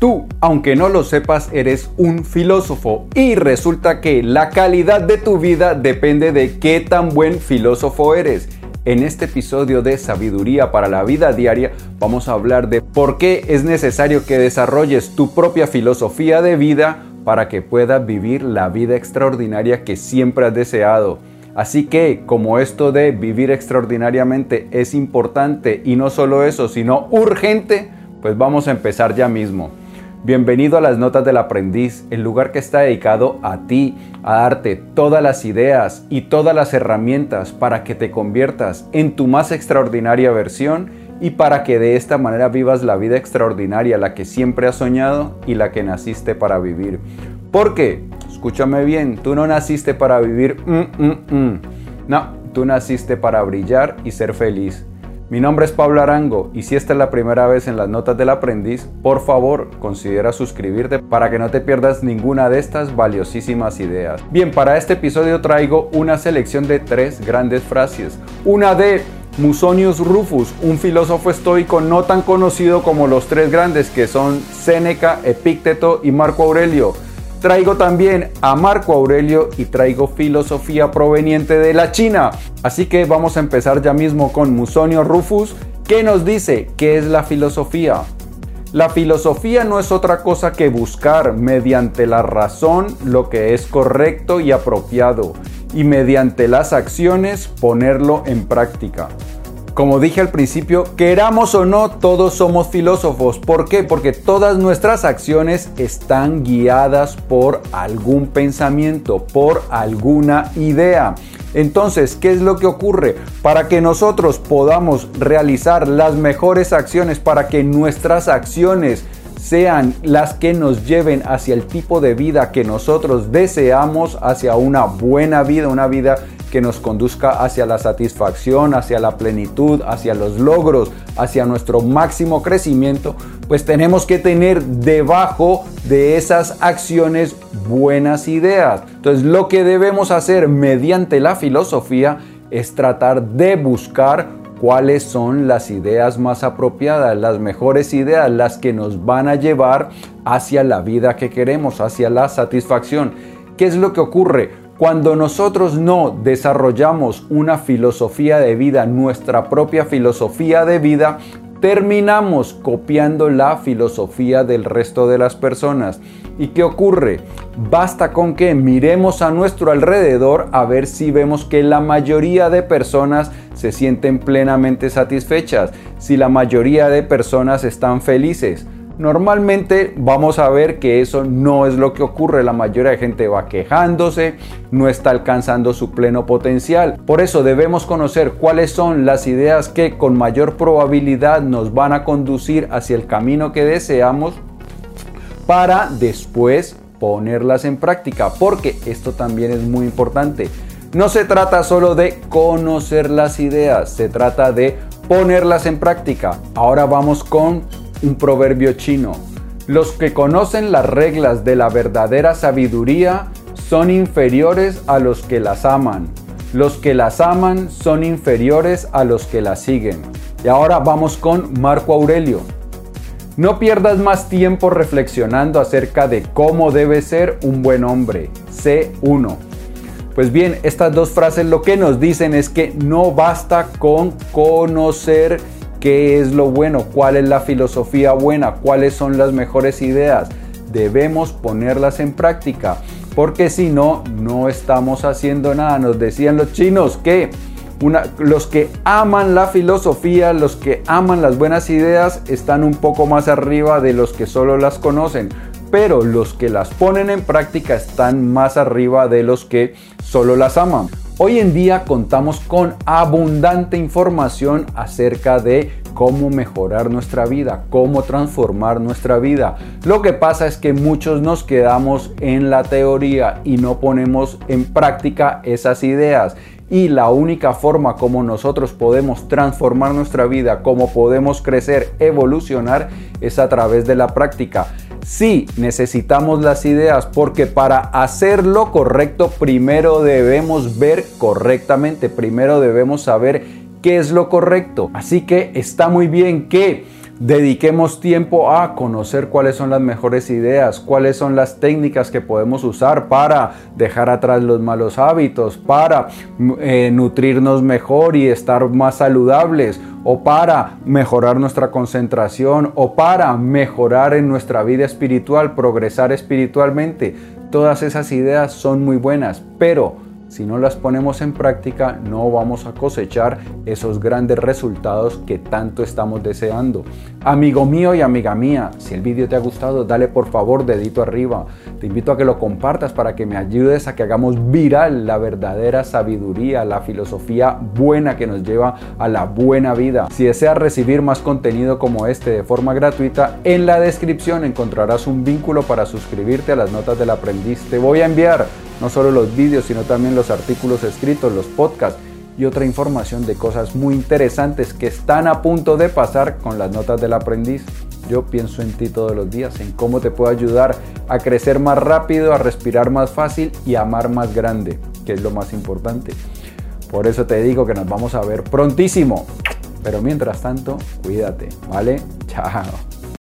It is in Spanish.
Tú, aunque no lo sepas, eres un filósofo y resulta que la calidad de tu vida depende de qué tan buen filósofo eres. En este episodio de Sabiduría para la vida diaria vamos a hablar de por qué es necesario que desarrolles tu propia filosofía de vida para que puedas vivir la vida extraordinaria que siempre has deseado. Así que, como esto de vivir extraordinariamente es importante y no solo eso, sino urgente, pues vamos a empezar ya mismo. Bienvenido a Las Notas del Aprendiz, el lugar que está dedicado a ti, a darte todas las ideas y todas las herramientas para que te conviertas en tu más extraordinaria versión y para que de esta manera vivas la vida extraordinaria, la que siempre has soñado y la que naciste para vivir. Porque, escúchame bien, tú no naciste para vivir, no, tú naciste para brillar y ser feliz. Mi nombre es Pablo Arango y si esta es la primera vez en Las Notas del Aprendiz, por favor, considera suscribirte para que no te pierdas ninguna de estas valiosísimas ideas. Bien, para este episodio traigo una selección de tres grandes frases. Una de Musonius Rufus, un filósofo estoico no tan conocido como los tres grandes que son Séneca, Epicteto y Marco Aurelio. Traigo también a Marco Aurelio y traigo filosofía proveniente de la China. Así que vamos a empezar ya mismo con Musonius Rufus, que nos dice qué es la filosofía. La filosofía no es otra cosa que buscar mediante la razón lo que es correcto y apropiado y mediante las acciones ponerlo en práctica. Como dije al principio, queramos o no, todos somos filósofos. ¿Por qué? Porque todas nuestras acciones están guiadas por algún pensamiento, por alguna idea. Entonces, ¿qué es lo que ocurre? Para que nosotros podamos realizar las mejores acciones, para que nuestras acciones sean las que nos lleven hacia el tipo de vida que nosotros deseamos, hacia una buena vida, una vida que nos conduzca hacia la satisfacción, hacia la plenitud, hacia los logros, hacia nuestro máximo crecimiento, pues tenemos que tener debajo de esas acciones buenas ideas. Entonces, lo que debemos hacer mediante la filosofía es tratar de buscar cuáles son las ideas más apropiadas, las mejores ideas, las que nos van a llevar hacia la vida que queremos, hacia la satisfacción. ¿Qué es lo que ocurre? Cuando nosotros no desarrollamos una filosofía de vida, nuestra propia filosofía de vida, terminamos copiando la filosofía del resto de las personas. ¿Y qué ocurre? Basta con que miremos a nuestro alrededor a ver si vemos que la mayoría de personas se sienten plenamente satisfechas, si la mayoría de personas están felices. Normalmente vamos a ver que eso no es lo que ocurre, la mayoría de gente va quejándose, no está alcanzando su pleno potencial. Por eso debemos conocer cuáles son las ideas que con mayor probabilidad nos van a conducir hacia el camino que deseamos para después ponerlas en práctica, porque esto también es muy importante. No se trata solo de conocer las ideas, se trata de ponerlas en práctica. Ahora vamos con un proverbio chino. Los que conocen las reglas de la verdadera sabiduría son inferiores a los que las aman. Los que las aman son inferiores a los que las siguen. Y ahora vamos con Marco Aurelio. No pierdas más tiempo reflexionando acerca de cómo debe ser un buen hombre. Sé uno. Pues bien, estas dos frases lo que nos dicen es que no basta con conocer qué es lo bueno, cuál es la filosofía buena, cuáles son las mejores ideas. Debemos ponerlas en práctica, porque si no, no estamos haciendo nada. Nos decían los chinos que los que aman la filosofía, los que aman las buenas ideas, están un poco más arriba de los que solo las conocen, pero los que las ponen en práctica están más arriba de los que solo las aman. Hoy en día contamos con abundante información acerca de cómo mejorar nuestra vida, cómo transformar nuestra vida. Lo que pasa es que muchos nos quedamos en la teoría y no ponemos en práctica esas ideas. Y la única forma como nosotros podemos transformar nuestra vida, como podemos crecer, evolucionar, es a través de la práctica. Sí, necesitamos las ideas porque para hacer lo correcto primero debemos ver correctamente, primero debemos saber qué es lo correcto. Así que está muy bien que Dediquemos tiempo a conocer cuáles son las mejores ideas, cuáles son las técnicas que podemos usar para dejar atrás los malos hábitos, para nutrirnos mejor y estar más saludables, o para mejorar nuestra concentración, o para mejorar en nuestra vida espiritual, progresar espiritualmente. Todas esas ideas son muy buenas, pero si no las ponemos en práctica, no vamos a cosechar esos grandes resultados que tanto estamos deseando. Amigo mío y amiga mía, si el vídeo te ha gustado, dale por favor dedito arriba. Te invito a que lo compartas para que me ayudes a que hagamos viral la verdadera sabiduría, la filosofía buena que nos lleva a la buena vida. Si deseas recibir más contenido como este de forma gratuita, en la descripción encontrarás un vínculo para suscribirte a Las Notas del Aprendiz. Te voy a enviar no solo los vídeos, sino también los artículos escritos, los podcasts y otra información de cosas muy interesantes que están a punto de pasar con Las Notas del Aprendiz. Yo pienso en ti todos los días, en cómo te puedo ayudar a crecer más rápido, a respirar más fácil y amar más grande, que es lo más importante. Por eso te digo que nos vamos a ver prontísimo. Pero mientras tanto, cuídate, ¿vale? Chao.